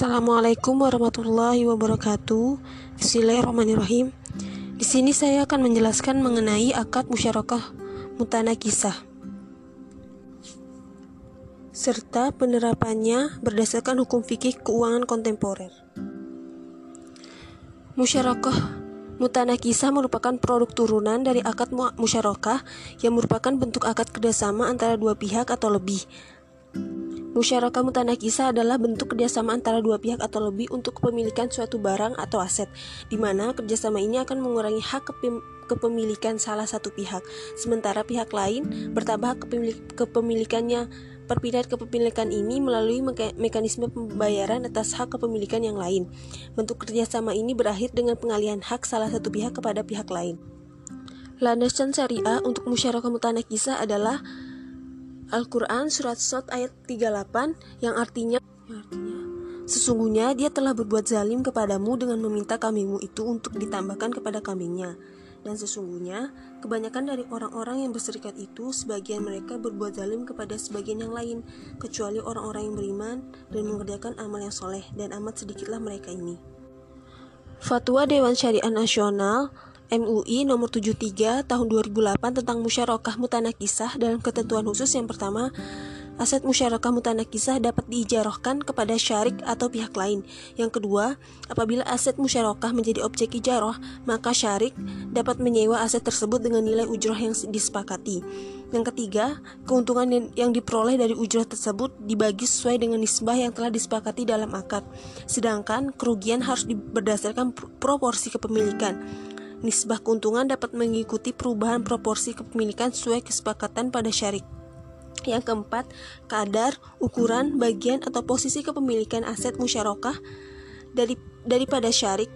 Assalamualaikum warahmatullahi wabarakatuh. Bismillahirrahmanirrahim. Di sini saya akan menjelaskan mengenai akad musyarakah mutanaqisah serta penerapannya berdasarkan hukum fikih keuangan kontemporer. Musyarakah mutanaqisah merupakan produk turunan dari akad musyarakah yang merupakan bentuk akad kerjasama antara dua pihak atau lebih. Musyarakah mutanaqisah adalah bentuk kerjasama antara dua pihak atau lebih untuk kepemilikan suatu barang atau aset, di mana kerjasama ini akan mengurangi hak kepemilikan salah satu pihak, sementara pihak lain bertambah hak kepemilikannya. Perpindahan kepemilikan ini melalui mekanisme pembayaran atas hak kepemilikan yang lain. Bentuk kerjasama ini berakhir dengan pengalihan hak salah satu pihak kepada pihak lain. Landasan syariah untuk musyarakah mutanaqisah adalah Al-Quran Surat Shad ayat 38 yang artinya sesungguhnya dia telah berbuat zalim kepadamu dengan meminta kambingmu itu untuk ditambahkan kepada kambingnya, dan sesungguhnya kebanyakan dari orang-orang yang berserikat itu sebagian mereka berbuat zalim kepada sebagian yang lain, kecuali orang-orang yang beriman dan mengerjakan amal yang soleh, dan amat sedikitlah mereka ini. Fatwa Dewan Syariah Nasional MUI nomor 73 tahun 2008 tentang musyarakah mutanaqisah dalam ketentuan khusus yang pertama, aset musyarakah mutanaqisah dapat diijarahkan kepada syarik atau pihak lain. Yang kedua, apabila aset musyarakah menjadi objek ijarah, maka syarik dapat menyewa aset tersebut dengan nilai ujroh yang disepakati. Yang ketiga, keuntungan yang diperoleh dari ujroh tersebut dibagi sesuai dengan nisbah yang telah disepakati dalam akad. Sedangkan kerugian harus berdasarkan proporsi kepemilikan. Nisbah keuntungan dapat mengikuti perubahan proporsi kepemilikan sesuai kesepakatan pada syarik. Yang keempat, kadar, ukuran, bagian, atau posisi kepemilikan aset musyarakah daripada syarik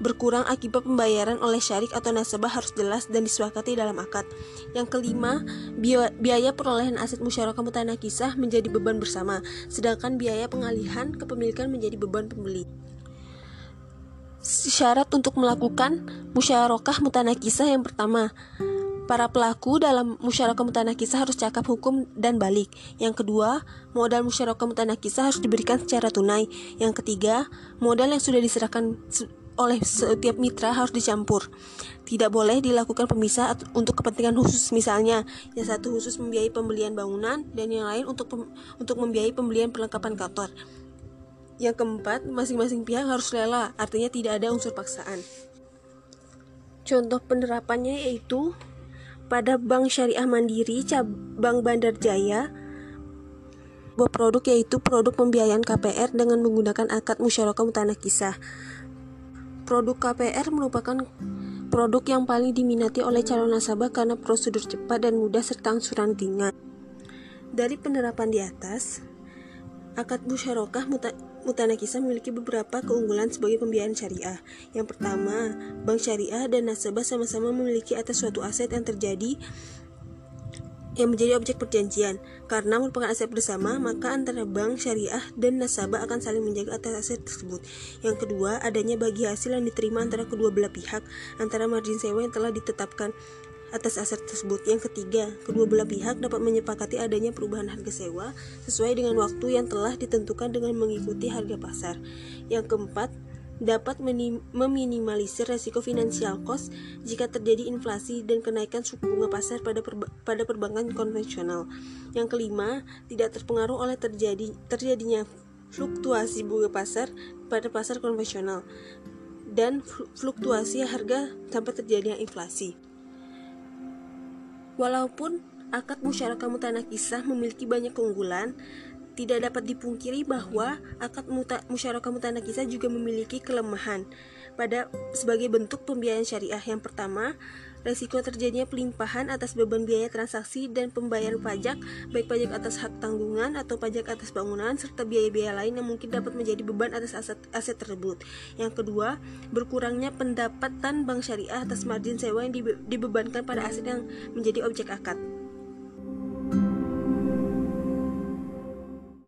berkurang akibat pembayaran oleh syarik atau nasabah harus jelas dan disepakati dalam akad. Yang kelima, biaya perolehan aset musyarakah mutanaqisah menjadi beban bersama, sedangkan biaya pengalihan kepemilikan menjadi beban pembeli. Syarat untuk melakukan musyarakah mutanaqisah yang pertama, para pelaku dalam musyarakah mutanaqisah harus cakap hukum dan balik. Yang kedua, modal musyarakah mutanaqisah harus diberikan secara tunai. Yang ketiga, modal yang sudah diserahkan oleh setiap mitra harus dicampur. Tidak boleh dilakukan pemisah untuk kepentingan khusus, misalnya yang satu khusus membiayai pembelian bangunan dan yang lain untuk membiayai pembelian perlengkapan kantor. Yang keempat, masing-masing pihak harus rela, artinya tidak ada unsur paksaan. Contoh penerapannya yaitu pada Bank Syariah Mandiri cabang Bandar Jaya, buah produk yaitu produk pembiayaan KPR dengan menggunakan akad musyarakah mutanaqisah. Produk KPR merupakan produk yang paling diminati oleh calon nasabah karena prosedur cepat dan mudah serta angsuran ringan. Dari penerapan di atas, akad musyarakah mutanaqisah memiliki beberapa keunggulan sebagai pembiayaan syariah. Yang pertama, bank syariah dan nasabah sama-sama memiliki atas suatu aset yang menjadi objek perjanjian. Karena merupakan aset bersama, maka antara bank syariah dan nasabah akan saling menjaga atas aset tersebut. Yang kedua, adanya bagi hasil yang diterima antara kedua belah pihak antara margin sewa yang telah ditetapkan atas aset tersebut. Yang ketiga, kedua belah pihak dapat menyepakati adanya perubahan harga sewa sesuai dengan waktu yang telah ditentukan dengan mengikuti harga pasar. Yang keempat, dapat meminimalisir resiko finansial cost jika terjadi inflasi dan kenaikan suku bunga pasar pada perbankan konvensional. Yang kelima, tidak terpengaruh oleh terjadinya fluktuasi bunga pasar pada pasar konvensional dan fluktuasi harga sampai terjadinya inflasi. Walaupun akad musyarakah mutanaqisah memiliki banyak keunggulan, tidak dapat dipungkiri bahwa akad musyarakah mutanaqisah juga memiliki kelemahan sebagai bentuk pembiayaan syariah. Yang pertama, resiko terjadinya pelimpahan atas beban biaya transaksi dan pembayaran pajak, baik pajak atas hak tanggungan atau pajak atas bangunan, serta biaya-biaya lain yang mungkin dapat menjadi beban atas aset tersebut. Yang kedua, berkurangnya pendapatan bank syariah atas margin sewa yang dibebankan pada aset yang menjadi objek akad.